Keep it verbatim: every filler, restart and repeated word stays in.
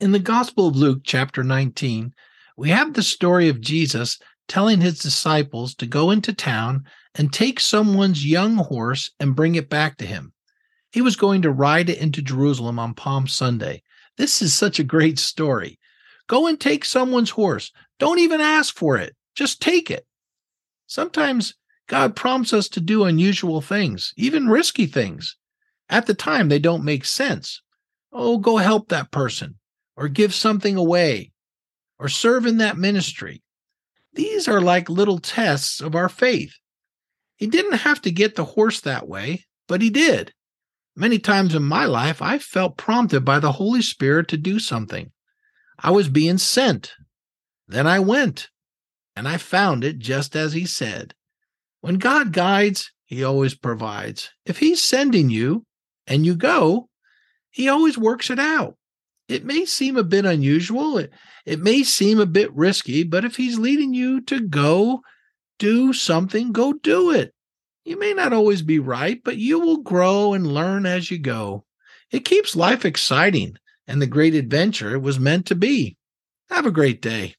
In the Gospel of Luke, chapter nineteen, we have the story of Jesus telling his disciples to go into town and take someone's young horse and bring it back to him. He was going to ride it into Jerusalem on Palm Sunday. This is such a great story. Go and take someone's horse. Don't even ask for it. Just take it. Sometimes God prompts us to do unusual things, even risky things. At the time, they don't make sense. Oh, go help that person, or give something away, or serve in that ministry. These are like little tests of our faith. He didn't have to get the horse that way, but he did. Many times in my life, I felt prompted by the Holy Spirit to do something. I was being sent. Then I went, and I found it just as he said. When God guides, he always provides. If he's sending you and you go, he always works it out. It may seem a bit unusual. It, it may seem a bit risky, but if he's leading you to go do something, go do it. You may not always be right, but you will grow and learn as you go. It keeps life exciting and the great adventure it was meant to be. Have a great day.